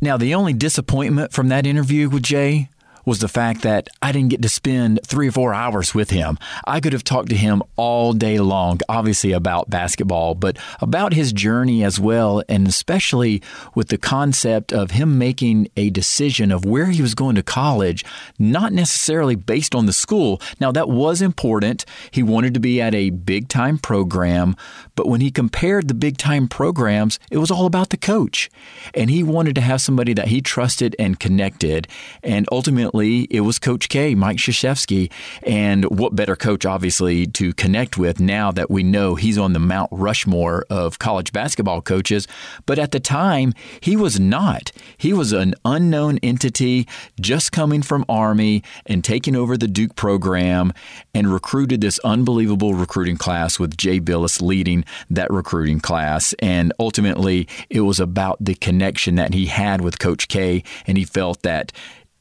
Now, the only disappointment from that interview with Jay was the fact that I didn't get to spend 3 or 4 hours with him. I could have talked to him all day long, obviously about basketball, but about his journey as well, and especially with the concept of him making a decision of where he was going to college, not necessarily based on the school. Now, that was important. He wanted to be at a big-time program, but when he compared the big-time programs, it was all about the coach. And he wanted to have somebody that he trusted and connected, and ultimately, it was Coach K, Mike Krzyzewski, and what better coach, obviously, to connect with now that we know he's on the Mount Rushmore of college basketball coaches. But at the time, he was not. He was an unknown entity just coming from Army and taking over the Duke program, and recruited this unbelievable recruiting class with Jay Bilas leading that recruiting class. And ultimately, it was about the connection that he had with Coach K, and he felt that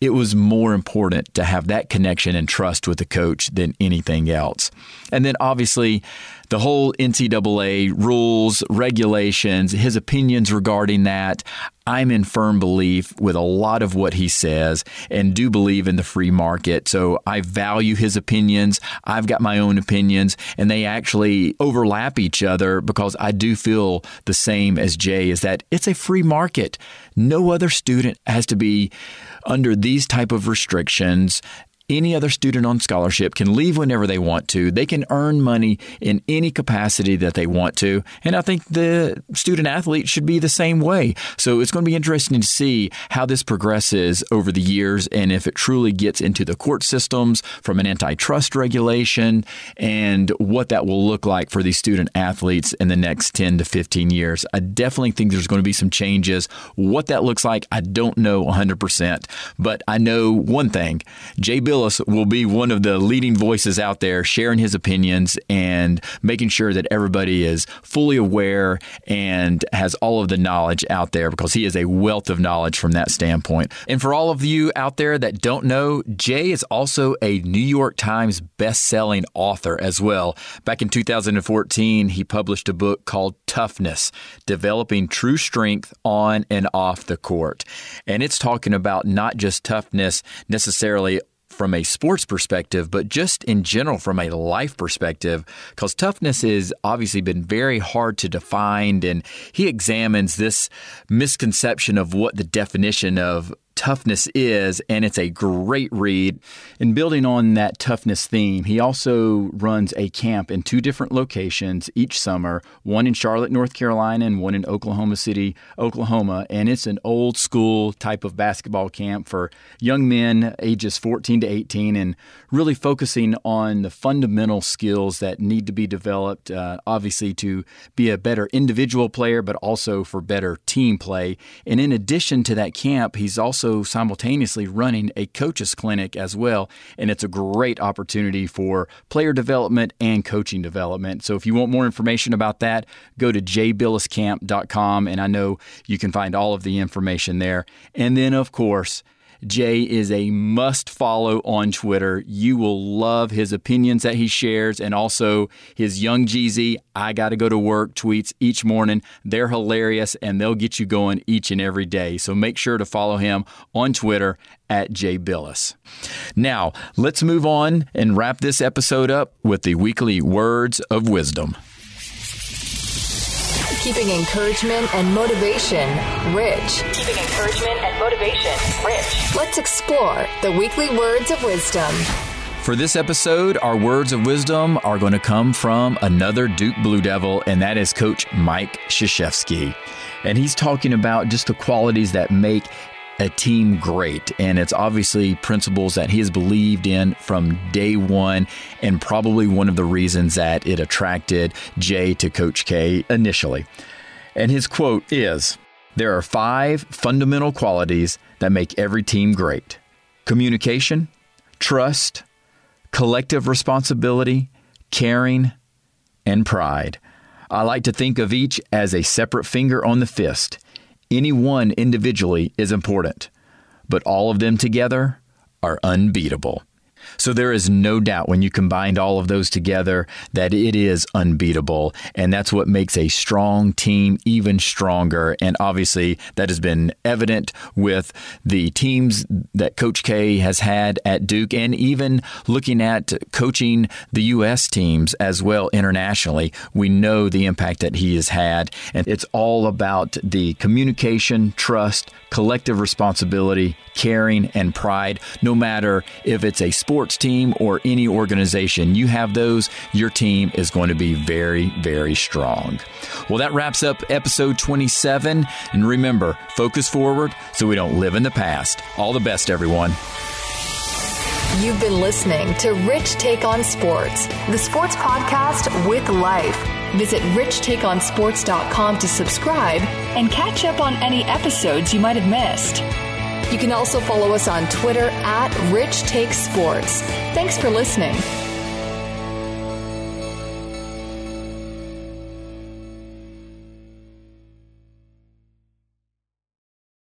it was more important to have that connection and trust with the coach than anything else. And then obviously the whole NCAA rules, regulations, his opinions regarding that, I'm in firm belief with a lot of what he says, and do believe in the free market. So I value his opinions. I've got my own opinions, and they actually overlap each other, because I do feel the same as Jay, is that it's a free market. No other student has to be under these type of restrictions. Any other student on scholarship can leave whenever they want to. They can earn money in any capacity that they want to. And I think the student athlete should be the same way. So it's going to be interesting to see how this progresses over the years, and if it truly gets into the court systems from an antitrust regulation, and what that will look like for these student athletes in the next 10 to 15 years. I definitely think there's going to be some changes. What that looks like, I don't know 100%. But I know one thing. Jay Bilas will be one of the leading voices out there sharing his opinions and making sure that everybody is fully aware and has all of the knowledge out there, because he is a wealth of knowledge from that standpoint. And for all of you out there that don't know, Jay is also a New York Times best-selling author as well. Back in 2014, he published a book called Toughness: Developing True Strength on and Off the Court. And it's talking about not just toughness necessarily from a sports perspective, but just in general from a life perspective, because toughness has obviously been very hard to define, and he examines this misconception of what the definition of toughness is, and it's a great read. And building on that toughness theme, he also runs a camp in two different locations each summer, one in Charlotte, North Carolina, and one in Oklahoma City, Oklahoma. And it's an old school type of basketball camp for young men ages 14 to 18 and really focusing on the fundamental skills that need to be developed, obviously to be a better individual player, but also for better team play. And in addition to that camp, he's also simultaneously running a coaches clinic as well. And it's a great opportunity for player development and coaching development. So if you want more information about that, go to jaybilascamp.com. And I know you can find all of the information there. And then, of course, Jay is a must-follow on Twitter. You will love his opinions that he shares and also his Young Jeezy, I Gotta Go to Work tweets each morning. They're hilarious, and they'll get you going each and every day. So make sure to follow him on Twitter at Jay Bilas. Now, let's move on and wrap this episode up with the weekly Words of Wisdom. Keeping encouragement and motivation rich. Keeping encouragement and motivation rich. Let's explore the weekly Words of Wisdom. For this episode, our Words of Wisdom are going to come from another Duke Blue Devil, and that is Coach Mike Krzyzewski. And he's talking about just the qualities that make a team great, and it's obviously principles that he has believed in from day one, and probably one of the reasons that it attracted Jay to Coach K initially. And his quote is, "There are five fundamental qualities that make every team great: communication, trust, collective responsibility, caring, and pride. I like to think of each as a separate finger on the fist. Any one individually is important, but all of them together are unbeatable." So there is no doubt when you combine all of those together that it is unbeatable. And that's what makes a strong team even stronger. And obviously that has been evident with the teams that Coach K has had at Duke, and even looking at coaching the U.S. teams as well internationally. We know the impact that he has had. And it's all about the communication, trust, collective responsibility, caring, and pride. No matter if it's a sports team or any organization, you have those, your team is going to be very, very strong. Well, that wraps up episode 27. And remember, focus forward so we don't live in the past. All the best, everyone. You've been listening to Rich Take on Sports, the sports podcast with life. Visit richtakeonsports.com to subscribe and catch up on any episodes you might have missed. You can also follow us on Twitter at Rich Take Sports. Thanks for listening.